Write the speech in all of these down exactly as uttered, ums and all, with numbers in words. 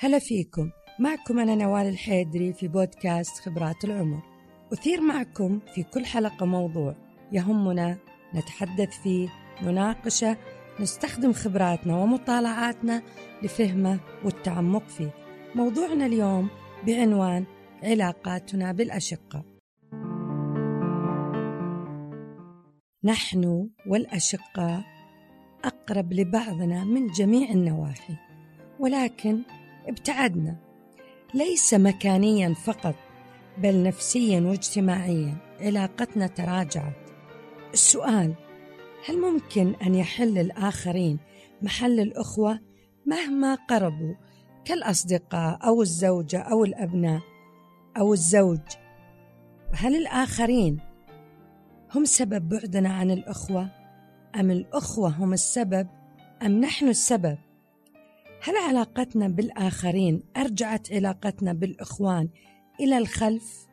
هلا فيكم، معكم أنا نوال الحيدري في بودكاست خبرات العمر. أثير معكم في كل حلقة موضوع يهمنا، نتحدث فيه، نناقشه، نستخدم خبراتنا ومطالعاتنا لفهمه والتعمق فيه. موضوعنا اليوم بعنوان علاقاتنا بالأشقة. نحن والأشقاء أقرب لبعضنا من جميع النواحي، ولكن ابتعدنا ليس مكانيا فقط، بل نفسيا واجتماعيا. علاقتنا تراجعت. السؤال: هل ممكن أن يحل الآخرين محل الأخوة مهما قربوا كالأصدقاء أو الزوجة أو الأبناء أو الزوج؟ هل الآخرين هم سبب بعدنا عن الأخوة؟ أم الأخوة هم السبب؟ أم نحن السبب؟ هل علاقتنا بالآخرين أرجعت علاقتنا بالإخوان إلى الخلف؟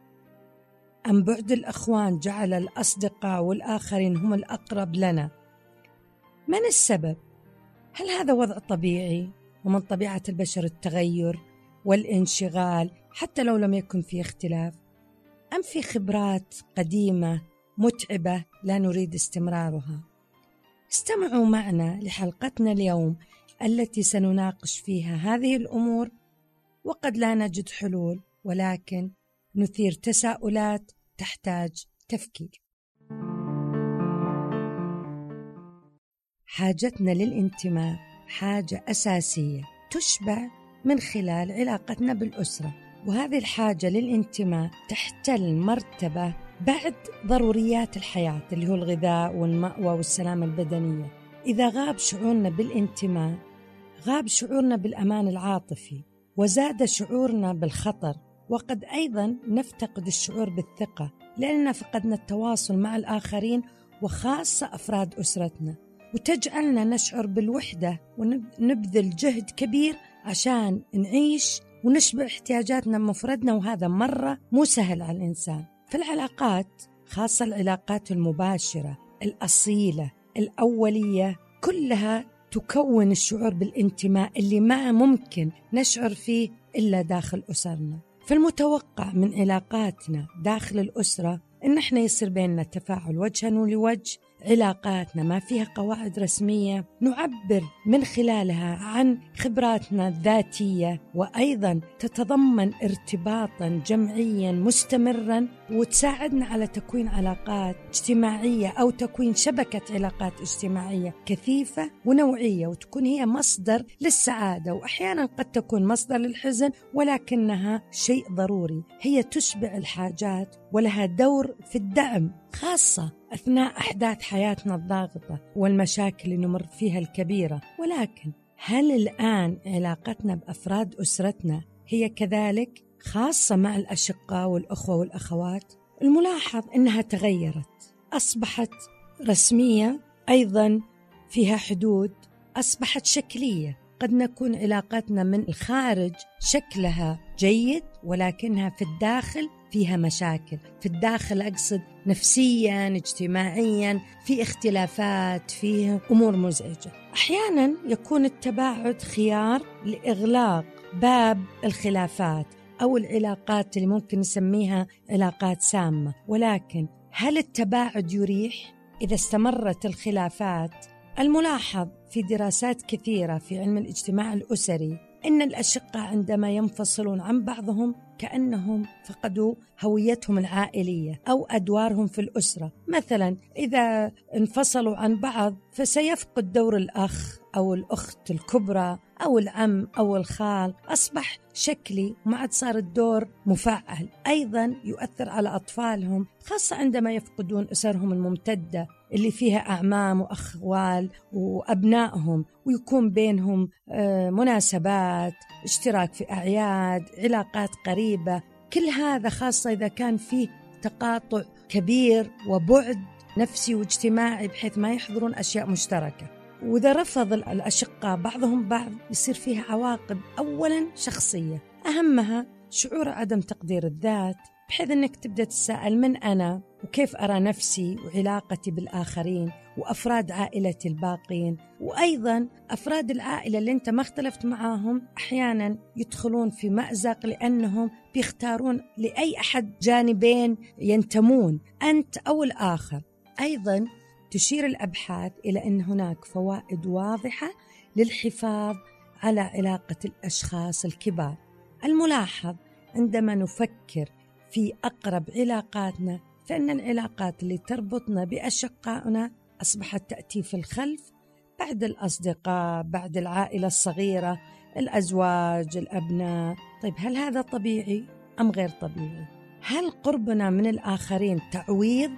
أم بعد الإخوان جعل الأصدقاء والآخرين هم الأقرب لنا؟ من السبب؟ هل هذا وضع طبيعي؟ ومن طبيعة البشر التغير والانشغال حتى لو لم يكن في اختلاف؟ أم في خبرات قديمة متعبة لا نريد استمرارها؟ استمعوا معنا لحلقتنا اليوم التي سنناقش فيها هذه الأمور، وقد لا نجد حلول، ولكن نثير تساؤلات تحتاج تفكير. حاجتنا للانتماء حاجة أساسية تشبع من خلال علاقتنا بالأسرة، وهذه الحاجة للانتماء تحتل مرتبة بعد ضروريات الحياة اللي هو الغذاء والمأوى والسلامة البدنية. إذا غاب شعورنا بالانتماء، غاب شعورنا بالأمان العاطفي، وزاد شعورنا بالخطر، وقد أيضا نفتقد الشعور بالثقة، لأننا فقدنا التواصل مع الآخرين وخاصة أفراد أسرتنا، وتجعلنا نشعر بالوحدة ونبذل جهد كبير عشان نعيش ونشبع احتياجاتنا بمفردنا، وهذا مرة مو سهل على الإنسان. فالعلاقات، خاصة العلاقات المباشرة الأصيلة الأولية، كلها تكون الشعور بالانتماء اللي ما ممكن نشعر فيه إلا داخل أسرنا. فالمتوقع من علاقاتنا داخل الأسرة إن إحنا يصير بيننا تفاعل وجها لوجه، علاقاتنا ما فيها قواعد رسمية نعبر من خلالها عن خبراتنا الذاتية، وأيضا تتضمن ارتباطا جمعيا مستمرا، وتساعدنا على تكوين علاقات اجتماعية أو تكوين شبكة علاقات اجتماعية كثيفة ونوعية، وتكون هي مصدر للسعادة، وأحيانا قد تكون مصدر للحزن، ولكنها شيء ضروري. هي تشبع الحاجات ولها دور في الدعم، خاصة أثناء أحداث حياتنا الضاغطة والمشاكل اللي نمر فيها الكبيرة. ولكن هل الآن علاقتنا بأفراد أسرتنا هي كذلك، خاصة مع الأشقاء والأخوة والأخوات؟ الملاحظ أنها تغيرت، أصبحت رسمية، أيضا فيها حدود، أصبحت شكلية. قد نكون علاقتنا من الخارج شكلها جيد، ولكنها في الداخل فيها مشاكل. في الداخل أقصد نفسياً، اجتماعياً، في اختلافات، فيه أمور مزعجة. أحياناً يكون التباعد خيار لإغلاق باب الخلافات أو العلاقات اللي ممكن نسميها علاقات سامة، ولكن هل التباعد يريح إذا استمرت الخلافات؟ الملاحظ في دراسات كثيرة في علم الاجتماع الأسري إن الأشقاء عندما ينفصلون عن بعضهم كأنهم فقدوا هويتهم العائلية أو أدوارهم في الأسرة. مثلا إذا انفصلوا عن بعض فسيفقد دور الأخ أو الأخت الكبرى أو العم أو الخال، أصبح شكلي وما عاد صار الدور مفعل. أيضا يؤثر على أطفالهم، خاصة عندما يفقدون أسرهم الممتدة اللي فيها أعمام وأخوال وأبنائهم، ويكون بينهم مناسبات، اشتراك في أعياد، علاقات قريبة. كل هذا خاصة إذا كان فيه تقاطع كبير وبعد نفسي واجتماعي، بحيث ما يحضرون أشياء مشتركة. وإذا رفض الأشقاء بعضهم بعض يصير فيها عواقب، أولا شخصية، أهمها شعور عدم تقدير الذات، بحيث أنك تبدأ تسأل من أنا وكيف أرى نفسي وعلاقتي بالآخرين وأفراد عائلتي الباقين، وأيضاً أفراد العائلة اللي أنت ما اختلفت معاهم أحياناً يدخلون في مأزق لأنهم بيختارون لأي أحد جانبين ينتمون، أنت أو الآخر. أيضاً تشير الأبحاث إلى أن هناك فوائد واضحة للحفاظ على علاقة الأشخاص الكبار. الملاحظ عندما نفكر في أقرب علاقاتنا فإن العلاقات اللي تربطنا بأشقائنا أصبحت تأتي في الخلف بعد الأصدقاء، بعد العائلة الصغيرة، الأزواج، الأبناء. طيب هل هذا طبيعي أم غير طبيعي؟ هل قربنا من الآخرين تعويض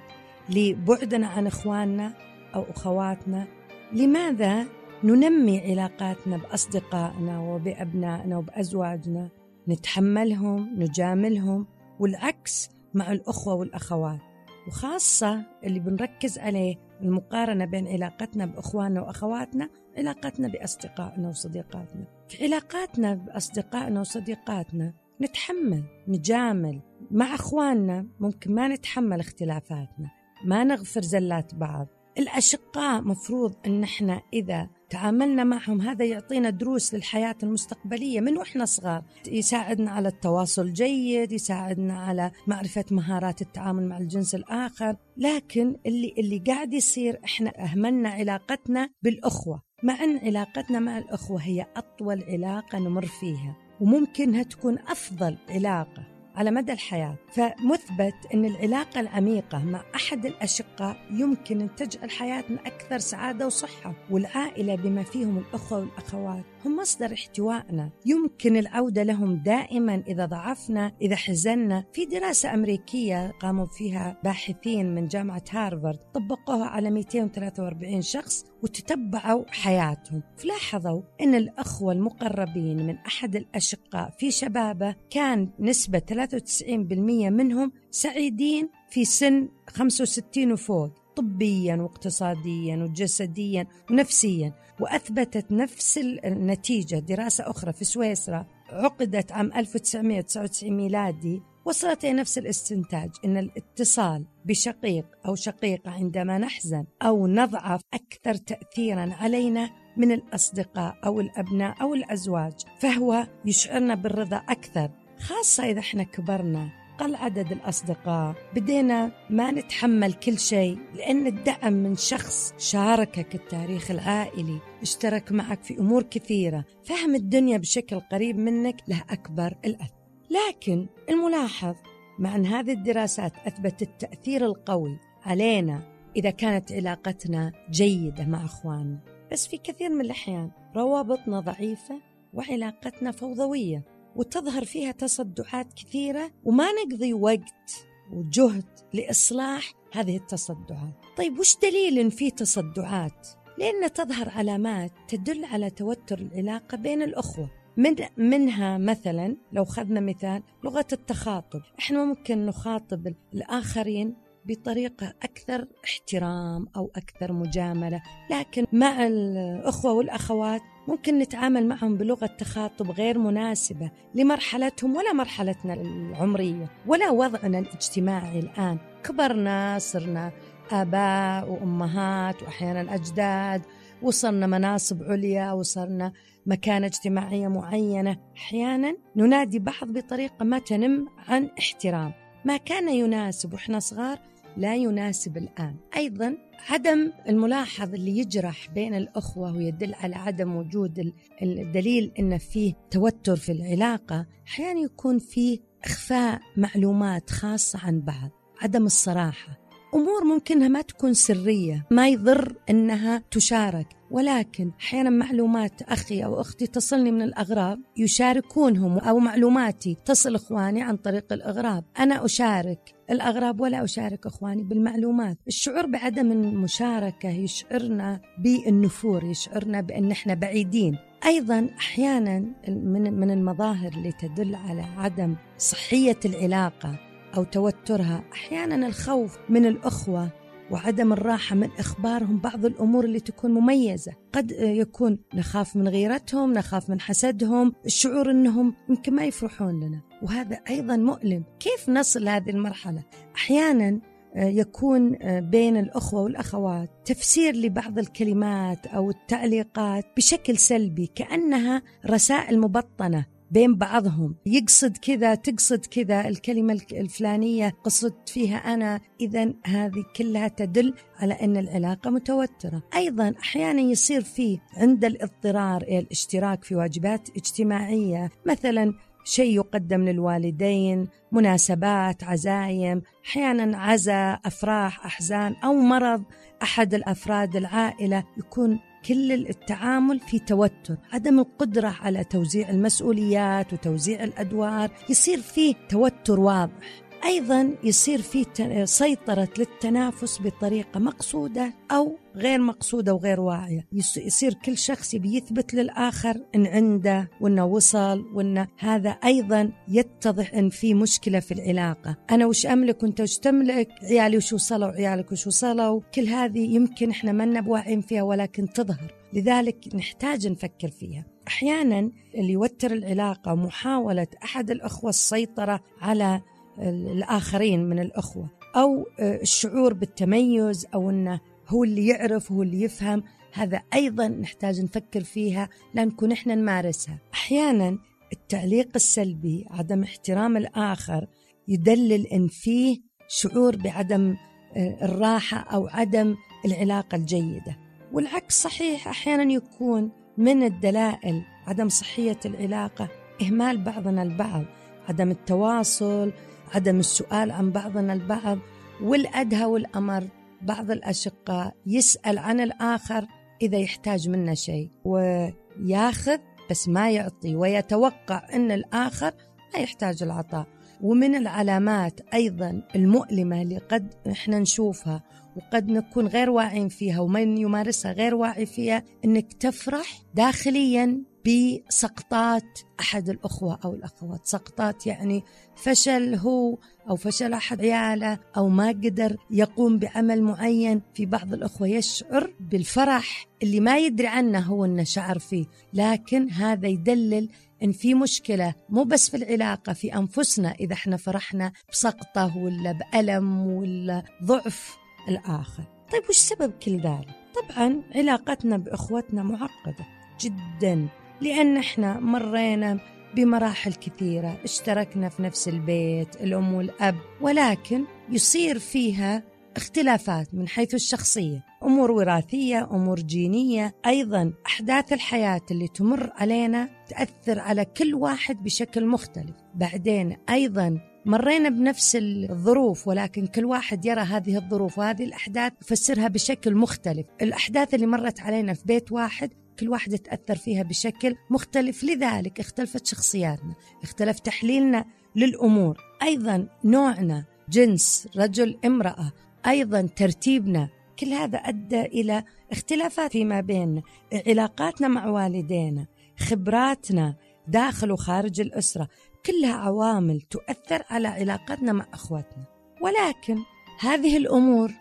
لبعدنا عن إخواننا أو أخواتنا؟ لماذا ننمي علاقاتنا بأصدقائنا وبأبنائنا وبأزواجنا؟ نتحملهم، نجاملهم، والعكس مع الأخوة والأخوات، وخاصة اللي بنركز عليه المقارنة بين علاقتنا بإخواننا وأخواتنا علاقتنا بأصدقائنا وصديقاتنا. في علاقاتنا بأصدقائنا وصديقاتنا نتحمل، نجامل. مع إخواننا ممكن ما نتحمل اختلافاتنا، ما نغفر زلات بعض. الأشقاء مفروض أن احنا إذا تعاملنا معهم هذا يعطينا دروس للحياة المستقبلية من وإحنا صغار، يساعدنا على التواصل جيد، يساعدنا على معرفة مهارات التعامل مع الجنس الآخر. لكن اللي اللي قاعد يصير إحنا أهملنا علاقتنا بالأخوة، مع أن علاقتنا مع الأخوة هي أطول علاقة نمر فيها وممكنها تكون أفضل علاقة على مدى الحياة. فمثبت أن العلاقة العميقة مع أحد الأشقاء يمكن أن تجعل حياتنا أكثر سعادة وصحة، والعائلة بما فيهم الأخوة والأخوات هم مصدر احتوائنا، يمكن العودة لهم دائما إذا ضعفنا، إذا حزننا. في دراسة أمريكية قاموا فيها باحثين من جامعة هارفارد، طبقوها على مئتين وثلاثة وأربعين شخص وتتبعوا حياتهم، فلاحظوا أن الأخوة المقربين من أحد الأشقاء في شبابه كان نسبة ثلاثة وتسعين بالمئة منهم سعيدين في سن خمسة وستين وفوق، طبيا واقتصاديا وجسديا ونفسيا. وأثبتت نفس النتيجة دراسة أخرى في سويسرا عقدت عام ألف وتسعمئة وتسعة وتسعين ميلادي، وصلت إلى نفس الاستنتاج، أن الاتصال بشقيق أو شقيقة عندما نحزن أو نضعف أكثر تأثيرا علينا من الأصدقاء أو الأبناء أو الأزواج، فهو يشعرنا بالرضا أكثر، خاصة إذا إحنا كبرنا، قل عدد الأصدقاء، بدينا ما نتحمل كل شيء، لأن الدعم من شخص شاركك التاريخ العائلي، اشترك معك في أمور كثيرة، فهم الدنيا بشكل قريب منك له أكبر الأثر. لكن الملاحظ مع أن هذه الدراسات أثبتت التأثير القوي علينا إذا كانت علاقتنا جيدة مع إخواننا، بس في كثير من الأحيان روابطنا ضعيفة وعلاقتنا فوضوية وتظهر فيها تصدعات كثيرة، وما نقضي وقت وجهد لإصلاح هذه التصدعات. طيب وش دليل إن في تصدعات؟ لأن تظهر علامات تدل على توتر العلاقة بين الأخوة، من منها مثلا لو خذنا مثال لغة التخاطب، إحنا ممكن نخاطب الآخرين بطريقة أكثر احترام أو أكثر مجاملة، لكن مع الأخوة والأخوات ممكن نتعامل معهم بلغة تخاطب غير مناسبة لمرحلتهم ولا مرحلتنا العمرية ولا وضعنا الاجتماعي. الآن كبرنا، صرنا آباء وأمهات وأحيانا أجداد، وصلنا مناصب عليا، وصلنا مكانة اجتماعية معينة، أحيانا ننادي بعض بطريقة ما تنم عن احترام. ما كان يناسب وإحنا صغار لا يناسب الآن. أيضا عدم الملاحظ اللي يجرح بين الأخوة ويدل على عدم وجود الدليل إن فيه توتر في العلاقة، أحيانا يكون فيه إخفاء معلومات خاصة عن بعض، عدم الصراحة، أمور ممكنها ما تكون سرية، ما يضر أنها تشارك، ولكن أحيانا معلومات أخي أو أختي تصلني من الأغراب يشاركونهم، أو معلوماتي تصل إخواني عن طريق الأغراب، أنا أشارك الأغراب ولا أشارك إخواني بالمعلومات. الشعور بعدم المشاركة يشعرنا بالنفور، يشعرنا بأن احنا بعيدين. أيضا أحيانا من المظاهر اللي تدل على عدم صحية العلاقة أو توترها أحيانا الخوف من الأخوة وعدم الراحة من إخبارهم بعض الأمور اللي تكون مميزة. قد يكون نخاف من غيرتهم، نخاف من حسدهم، الشعور أنهم يمكن ما يفرحون لنا، وهذا أيضا مؤلم. كيف نصل هذه المرحلة؟ أحيانا يكون بين الأخوة والأخوات تفسير لبعض الكلمات أو التعليقات بشكل سلبي، كأنها رسائل مبطنة بين بعضهم، يقصد كذا تقصد كذا، الكلمة الفلانية قصدت فيها أنا. إذن هذه كلها تدل على أن العلاقة متوترة. أيضا أحيانا يصير فيه عند الاضطرار إلى الاشتراك في واجبات اجتماعية، مثلا شيء يقدم للوالدين، مناسبات، عزايم، أحيانا عزاء، أفراح، أحزان، أو مرض أحد الأفراد العائلة، يكون كل التعامل في توتر، عدم القدرة على توزيع المسؤوليات وتوزيع الأدوار، يصير فيه توتر واضح. أيضا يصير فيه سيطرة للتنافس بطريقة مقصودة أو غير مقصودة وغير واعية، يصير كل شخص بيثبت للآخر إن عنده وإنه وصل وإنه هذا. أيضا يتضح إن في مشكلة في العلاقة، أنا وش أملك وإنت وش تملك، عيالي وش وصلوا عيالك وش وصلوا، كل هذه يمكن إحنا ما لنا بواعين فيها ولكن تظهر، لذلك نحتاج نفكر فيها. أحيانا اللي يوتر العلاقة محاولة أحد الأخوة السيطرة على الآخرين من الأخوة، أو الشعور بالتميز، أو أنه هو اللي يعرف هو اللي يفهم، هذا أيضا نحتاج نفكر فيها لنكون إحنا نمارسها. أحيانا التعليق السلبي، عدم احترام الآخر، يدلل إن فيه شعور بعدم الراحة أو عدم العلاقة الجيدة، والعكس صحيح. أحيانا يكون من الدلائل عدم صحية العلاقة إهمال بعضنا البعض، عدم التواصل، عدم السؤال عن بعضنا البعض، والأدهى والأمر بعض الأشقاء يسأل عن الآخر إذا يحتاج منه شيء وياخذ بس ما يعطي، ويتوقع أن الآخر ما يحتاج العطاء. ومن العلامات أيضا المؤلمة اللي قد إحنا نشوفها وقد نكون غير واعين فيها، ومن يمارسها غير واعي فيها، أنك تفرح داخليا بسقطات أحد الأخوة أو الأخوات. سقطات يعني فشل هو أو فشل أحد عياله، أو ما قدر يقوم بعمل معين. في بعض الأخوة يشعر بالفرح اللي ما يدري عنه هو أنه شعر فيه، لكن هذا يدلل أن في مشكلة، مو بس في العلاقة، في أنفسنا إذا احنا فرحنا بسقطه ولا بألم ولا ضعف الآخر. طيب وش سبب كل ذلك؟ طبعا علاقتنا بأخوتنا معقدة جدا، لأن احنا مرينا بمراحل كثيرة، اشتركنا في نفس البيت، الأم والأب، ولكن يصير فيها اختلافات من حيث الشخصية، أمور وراثية، أمور جينية. أيضا أحداث الحياة اللي تمر علينا تأثر على كل واحد بشكل مختلف. بعدين أيضا مرينا بنفس الظروف، ولكن كل واحد يرى هذه الظروف وهذه الأحداث يفسرها بشكل مختلف. الأحداث اللي مرت علينا في بيت واحد كل واحدة تأثر فيها بشكل مختلف، لذلك اختلفت شخصياتنا، اختلف تحليلنا للأمور. أيضا نوعنا، جنس، رجل، امرأة، أيضا ترتيبنا، كل هذا أدى إلى اختلافات فيما بيننا. علاقاتنا مع والدينا، خبراتنا داخل وخارج الأسرة، كلها عوامل تؤثر على علاقتنا مع أخواتنا. ولكن هذه الأمور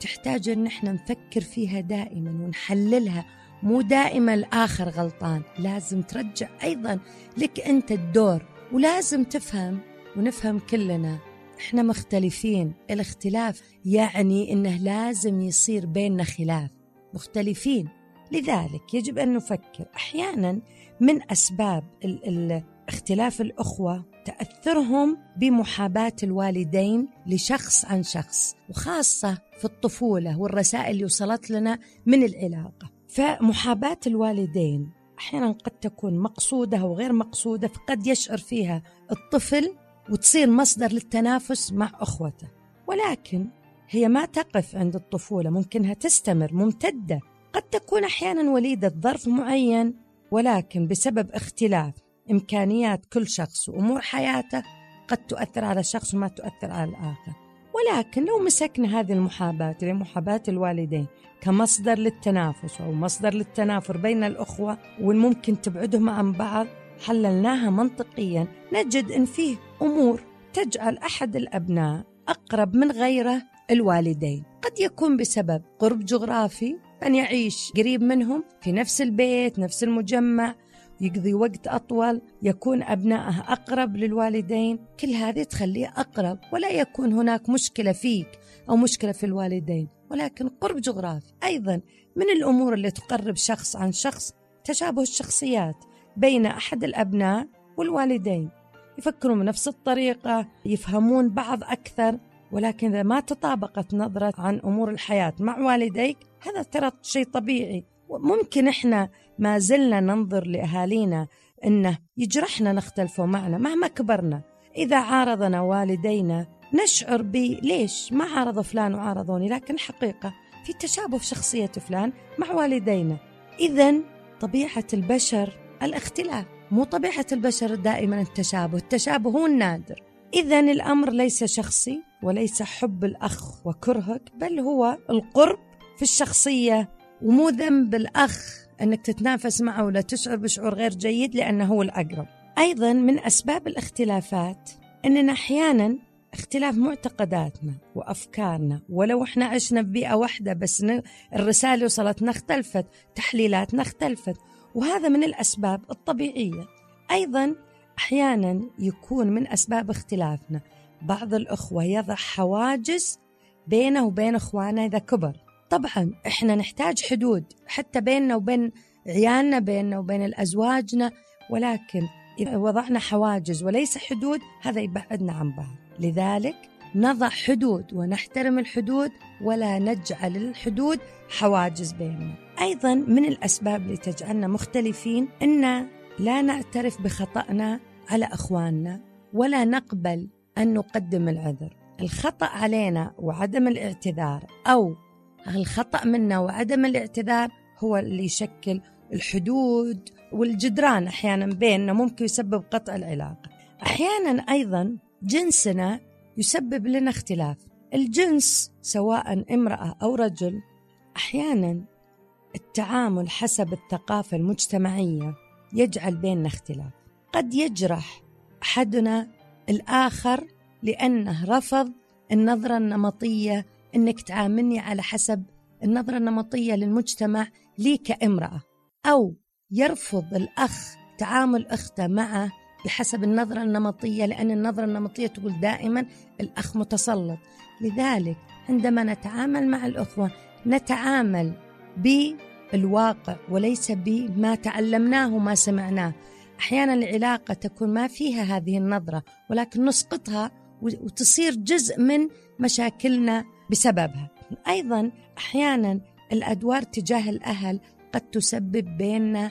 تحتاج أن احنا نفكر فيها دائما ونحللها، مو دائما الآخر غلطان، لازم ترجع أيضا لك أنت الدور، ولازم تفهم ونفهم كلنا إحنا مختلفين. الاختلاف يعني أنه لازم يصير بيننا خلاف، مختلفين، لذلك يجب أن نفكر. أحيانا من أسباب اختلاف الأخوة تأثرهم بمحاباة الوالدين لشخص عن شخص، وخاصة في الطفولة والرسائل اللي وصلت لنا من العلاقة. فمحاباة الوالدين أحيانا قد تكون مقصودة أو غير مقصودة، فقد يشعر فيها الطفل وتصير مصدر للتنافس مع أخوته. ولكن هي ما تقف عند الطفولة، ممكنها تستمر ممتدة. قد تكون أحيانا وليدة ظرف معين، ولكن بسبب اختلاف إمكانيات كل شخص وأمور حياته قد تؤثر على شخص وما تؤثر على الآخر. ولكن لو مسكنا هذه المحاباة لمحاباة الوالدين كمصدر للتنافس أو مصدر للتنافر بين الأخوة، والممكن تبعدهم عن بعض، حللناها منطقيا، نجد أن فيه أمور تجعل أحد الأبناء أقرب من غيره الوالدين. قد يكون بسبب قرب جغرافي، أن يعيش قريب منهم في نفس البيت، نفس المجمع، يقضي وقت أطول، يكون أبنائه أقرب للوالدين. كل هذه تخليه أقرب، ولا يكون هناك مشكلة فيك أو مشكلة في الوالدين، ولكن قرب جغرافي. أيضا من الأمور اللي تقرب شخص عن شخص تشابه الشخصيات بين أحد الأبناء والوالدين، يفكرون بنفس الطريقة، يفهمون بعض أكثر، ولكن إذا ما تطابقت نظرة عن أمور الحياة مع والديك، هذا ترى شيء طبيعي. وممكن إحنا ما زلنا ننظر لأهالينا إنه يجرحنا نختلفوا معنا مهما كبرنا. إذا عارضنا والدينا نشعر بي ليش ما عارض فلان وعارضوني، لكن حقيقة في تشابه في شخصية فلان مع والدينا. إذن طبيعة البشر الاختلاف، مو طبيعة البشر دائما التشابه، التشابه هو النادر. إذن الأمر ليس شخصي وليس حب الأخ وكرهك، بل هو القرب في الشخصية. ومو ذنب الأخ أنك تتنافس معه ولا تشعر بشعور غير جيد لأنه هو الأقرب. أيضا من أسباب الاختلافات أننا أحيانا اختلاف معتقداتنا وأفكارنا، ولو احنا عشنا ببيئة واحدة بس الرسالة وصلتنا اختلفت، تحليلاتنا اختلفت، وهذا من الأسباب الطبيعية. أيضا أحيانا يكون من أسباب اختلافنا بعض الأخوة يضع حواجز بينه وبين إخوانه إذا كبر. طبعا إحنا نحتاج حدود حتى بيننا وبين عيالنا، بيننا وبين الأزواجنا، ولكن إذا وضعنا حواجز وليس حدود هذا يبعدنا عن بعض. لذلك نضع حدود ونحترم الحدود ولا نجعل الحدود حواجز بيننا. أيضا من الأسباب اللي تجعلنا مختلفين أن لا نعترف بخطأنا على إخواننا ولا نقبل أن نقدم العذر. الخطأ علينا وعدم الاعتذار، أو الخطأ منا وعدم الاعتذار، هو اللي يشكل الحدود والجدران أحيانا بيننا، ممكن يسبب قطع العلاقة. أحيانا أيضا جنسنا يسبب لنا اختلاف. الجنس سواء امرأة أو رجل، أحيانا التعامل حسب الثقافة المجتمعية يجعل بيننا اختلاف. قد يجرح أحدنا الآخر لأنه رفض النظرة النمطية، أنك تعاملني على حسب النظرة النمطية للمجتمع لي كامرأة، أو يرفض الأخ تعامل أخته معه بحسب النظرة النمطية، لأن النظرة النمطية تقول دائما الأخ متسلط. لذلك عندما نتعامل مع الأخوة نتعامل بالواقع وليس بما تعلمناه وما سمعناه. أحيانا العلاقة تكون ما فيها هذه النظرة، ولكن نسقطها وتصير جزء من مشاكلنا بسببها. أيضا أحيانا الأدوار تجاه الأهل قد تسبب بيننا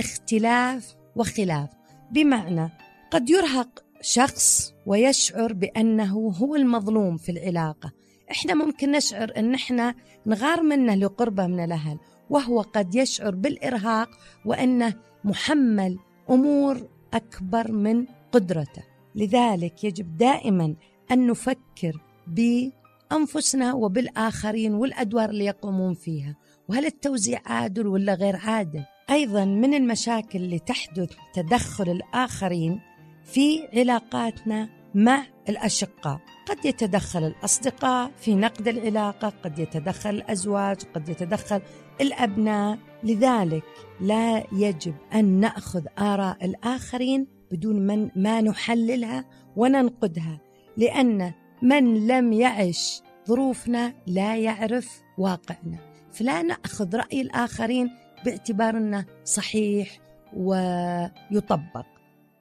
اختلاف وخلاف، بمعنى قد يرهق شخص ويشعر بأنه هو المظلوم في العلاقة. إحنا ممكن نشعر أن إحنا نغار منه لقربه من الأهل، وهو قد يشعر بالإرهاق وأنه محمل أمور أكبر من قدرته. لذلك يجب دائما أن نفكر بأنفسنا وبالآخرين والأدوار اللي يقومون فيها، وهل التوزيع عادل ولا غير عادل. أيضا من المشاكل اللي تحدث تدخل الآخرين في علاقاتنا مع الأشقاء. قد يتدخل الأصدقاء في نقد العلاقة، قد يتدخل الأزواج، قد يتدخل الأبناء. لذلك لا يجب أن نأخذ آراء الآخرين بدون من ما نحللها وننقدها، لأن من لم يعش ظروفنا لا يعرف واقعنا. فلا نأخذ رأي الآخرين باعتبار أنه صحيح ويطبق.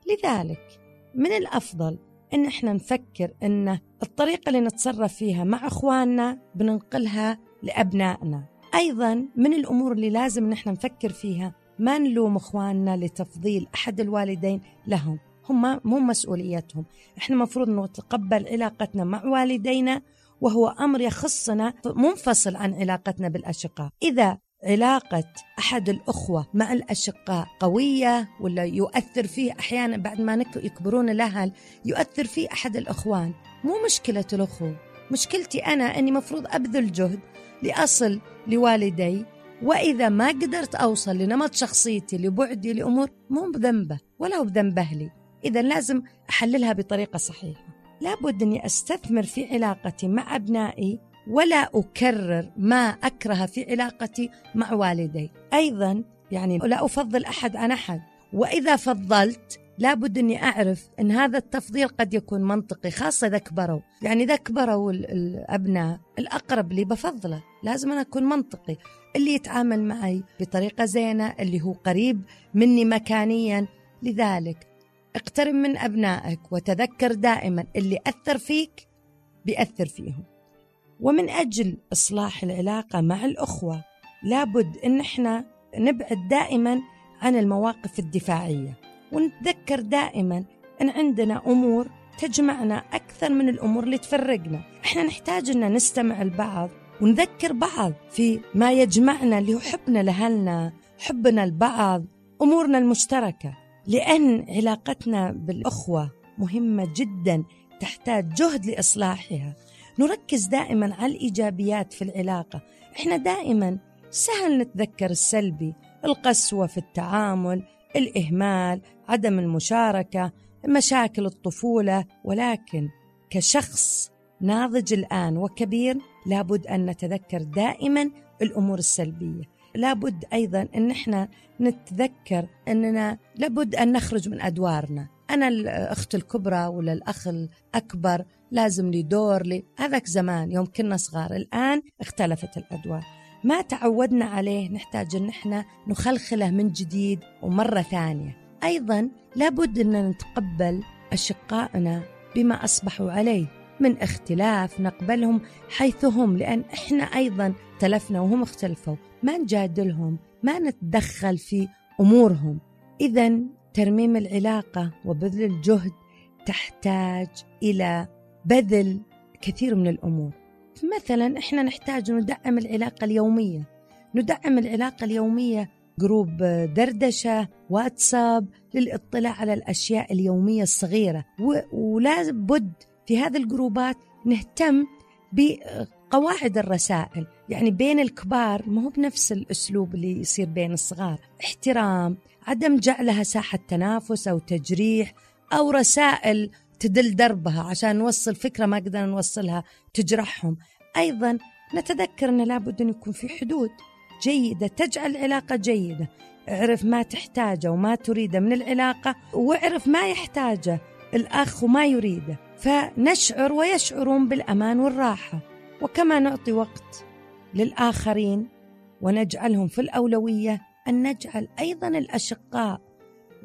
لذلك من الأفضل أن احنا نفكر أن الطريقة اللي نتصرف فيها مع أخواننا بننقلها لأبنائنا. أيضا من الأمور اللي لازم نحن نفكر فيها، ما نلوم أخواننا لتفضيل أحد الوالدين لهم، هم مو مسؤوليتهم. احنا مفروض نتقبل علاقتنا مع والدينا، وهو أمر يخصنا منفصل عن علاقتنا بالأشقاء. إذا علاقة أحد الأخوة مع الأشقاء قوية ولا يؤثر فيه، أحيانا بعد ما يكبرون الأهل يؤثر فيه أحد الأخوان، مو مشكلة الأخو، مشكلتي أنا أني مفروض أبذل جهد لأصل لوالدي، وإذا ما قدرت أوصل لنمط شخصيتي لبعدي لأمور مو بذنبه ولا هو بذنب أهلي. إذا لازم أحللها بطريقة صحيحة. لابد أني أستثمر في علاقتي مع أبنائي ولا أكرر ما أكره في علاقتي مع والدي. أيضا يعني لا أفضل أحد عن أحد، وإذا فضلت لابد أني أعرف أن هذا التفضيل قد يكون منطقي، خاصة إذا كبروا. يعني إذا كبروا الأبناء الأقرب لي بفضله، لازم أنا أكون منطقي، اللي يتعامل معي بطريقة زينة، اللي هو قريب مني مكانيا. لذلك اقترب من أبنائك وتذكر دائما اللي أثر فيك بيأثر فيهم. ومن أجل إصلاح العلاقة مع الأخوة لابد أن احنا نبعد دائما عن المواقف الدفاعية، ونتذكر دائما أن عندنا أمور تجمعنا أكثر من الأمور اللي تفرقنا. احنا نحتاج أن نستمع لبعض ونذكر بعض في ما يجمعنا، اللي هو حبنا لأهلنا، حبنا لبعض، أمورنا المشتركة، لأن علاقتنا بالأخوة مهمة جدا تحتاج جهد لإصلاحها. نركز دائما على الإيجابيات في العلاقة، احنا دائما سهل نتذكر السلبي، القسوة في التعامل، الإهمال، عدم المشاركة، مشاكل الطفولة. ولكن كشخص ناضج الآن وكبير لابد أن نتذكر دائما الأمور السلبية. لابد أيضا أن احنا نتذكر أننا لابد أن نخرج من أدوارنا. أنا الأخت الكبرى ولا الأخ الأكبر، لازم لي دور لي. هذاك زمان يوم كنا صغار، الآن اختلفت الأدوار، ما تعودنا عليه نحتاج أن احنا نخلخله من جديد ومرة ثانية. أيضا لابد أن نتقبل أشقائنا بما أصبحوا عليه من اختلاف، نقبلهم حيث هم، لأن احنا أيضا تلفنا وهم اختلفوا. ما نجادلهم، ما نتدخل في أمورهم. إذا ترميم العلاقة وبذل الجهد تحتاج إلى بذل كثير من الأمور. مثلا احنا نحتاج ندعم العلاقة اليومية، ندعم العلاقة اليومية، جروب دردشة، واتساب، للاطلاع على الأشياء اليومية الصغيرة. ولا بد في هذه الجروبات نهتم بقواعد الرسائل، يعني بين الكبار ما هو بنفس الأسلوب اللي يصير بين الصغار. احترام، عدم جعلها ساحة تنافس أو تجريح أو رسائل تدل دربها عشان نوصل فكرة ما قدرنا نوصلها تجرحهم. أيضا نتذكر أن لابد أن يكون في حدود جيدة تجعل العلاقة جيدة. اعرف ما تحتاجه وما تريده من العلاقة، واعرف ما يحتاجه الأخ وما يريده، فنشعر ويشعرون بالأمان والراحة. وكما نعطي وقت للآخرين ونجعلهم في الأولوية، أن نجعل أيضا الأشقاء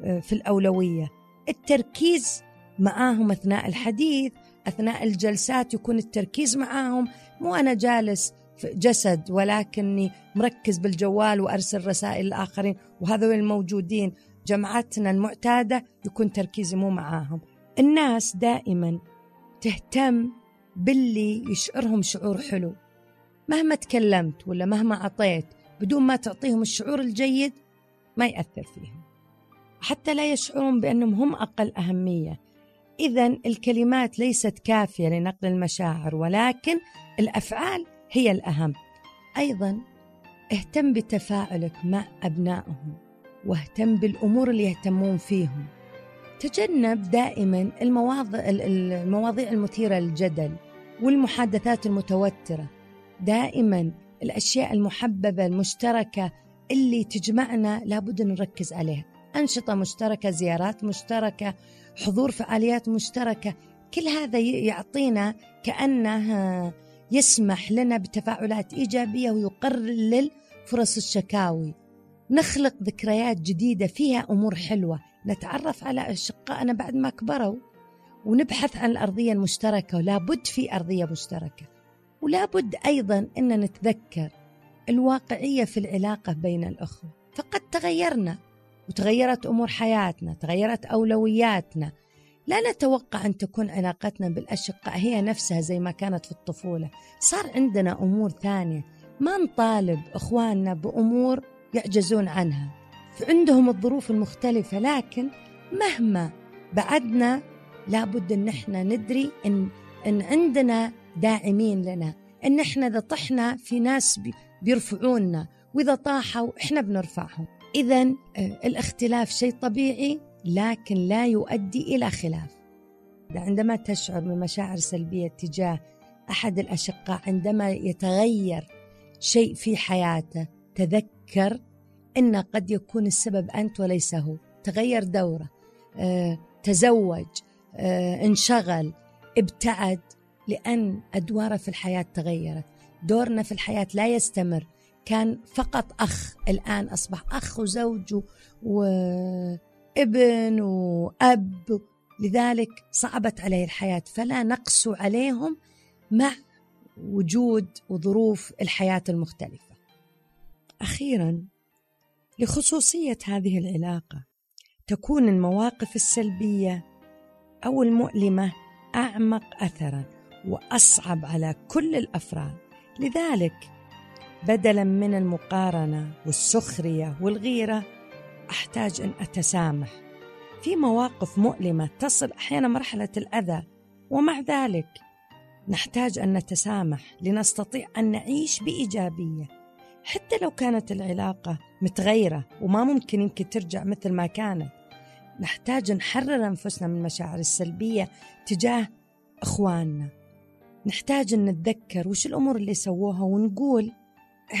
في الأولوية، التركيز معاهم أثناء الحديث، أثناء الجلسات يكون التركيز معاهم، مو أنا جالس جسد ولكني مركز بالجوال وأرسل رسائل للآخرين وهذول الموجودين جمعتنا المعتادة يكون تركيزي مو معاهم. الناس دائما تهتم باللي يشعرهم شعور حلو، مهما تكلمت ولا مهما عطيت بدون ما تعطيهم الشعور الجيد ما يأثر فيهم، حتى لا يشعرون بأنهم هم أقل أهمية. إذن الكلمات ليست كافية لنقل المشاعر، ولكن الأفعال هي الأهم. أيضا اهتم بتفاعلك مع أبنائهم، واهتم بالأمور اللي يهتمون فيهم. تجنب دائما المواضيع المثيرة للجدل والمحادثات المتوترة، دائما الأشياء المحببة المشتركة اللي تجمعنا لابد نركز عليها. أنشطة مشتركة، زيارات مشتركة، حضور فعاليات مشتركة، كل هذا يعطينا كأنه يسمح لنا بتفاعلات إيجابية ويقلل فرص الشكاوي. نخلق ذكريات جديدة فيها أمور حلوة، نتعرف على أشقائنا بعد ما كبروا، ونبحث عن الأرضية المشتركة، ولابد في أرضية مشتركة. ولابد أيضا أن نتذكر الواقعية في العلاقة بين الأخوة، فقد تغيرنا وتغيرت أمور حياتنا، تغيرت أولوياتنا. لا نتوقع أن تكون علاقتنا بالأشقاء هي نفسها زي ما كانت في الطفولة، صار عندنا أمور ثانية. ما نطالب إخواننا بأمور يعجزون عنها، فعندهم الظروف المختلفة. لكن مهما بعدنا لابد أن احنا ندري أن, إن عندنا داعمين لنا، أن احنا إذا طحنا في ناس بيرفعوننا، وإذا طاحوا احنا بنرفعهم. إذن الاختلاف شيء طبيعي، لكن لا يؤدي إلى خلاف. عندما تشعر بمشاعر سلبية تجاه أحد الأشقاء عندما يتغير شيء في حياته تذكر أن قد يكون السبب أنت وليس هو. تغير دوره، آه، تزوج، آه، انشغل، ابتعد، لأن أدواره في الحياة تغيرت. دورنا في الحياة لا يستمر، كان فقط أخ، الآن أصبح أخ وزوج وابن وأب، لذلك صعبت عليه الحياة. فلا نقس عليهم مع وجود وظروف الحياة المختلفة. أخيرا، لخصوصية هذه العلاقة تكون المواقف السلبية أو المؤلمة أعمق أثرا وأصعب على كل الأفراد، لذلك بدلا من المقارنة والسخرية والغيرة أحتاج أن أتسامح في مواقف مؤلمة تصل أحيانا مرحلة الأذى، ومع ذلك نحتاج أن نتسامح لنستطيع أن نعيش بإيجابية حتى لو كانت العلاقة متغيرة وما ممكن يمكن ترجع مثل ما كانت. نحتاج نحرر أنفسنا من المشاعر السلبية تجاه إخواننا، نحتاج أن نتذكر وش الأمور اللي سووها ونقول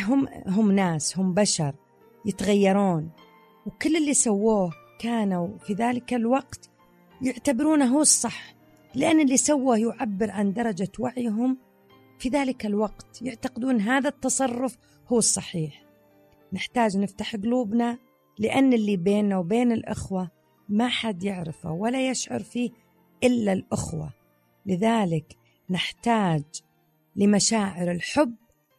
هم, هم ناس، هم بشر يتغيرون، وكل اللي سووه كانوا في ذلك الوقت يعتبرونه هو الصح، لأن اللي سواه يعبر عن درجة وعيهم في ذلك الوقت، يعتقدون هذا التصرف هو الصحيح. نحتاج نفتح قلوبنا، لأن اللي بيننا وبين الأخوة ما حد يعرفه ولا يشعر فيه إلا الأخوة، لذلك نحتاج لمشاعر الحب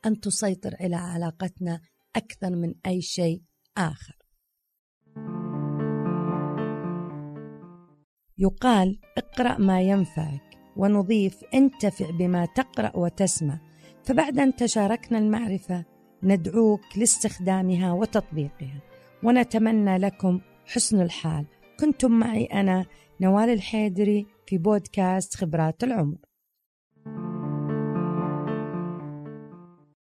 أن تسيطر على علاقتنا أكثر من أي شيء آخر. يقال اقرأ ما ينفعك، ونضيف انتفع بما تقرأ وتسمع. فبعد أن تشاركنا المعرفة ندعوك لاستخدامها وتطبيقها، ونتمنى لكم حسن الحال. كنتم معي أنا نوال الحيدري في بودكاست خبرات العمر.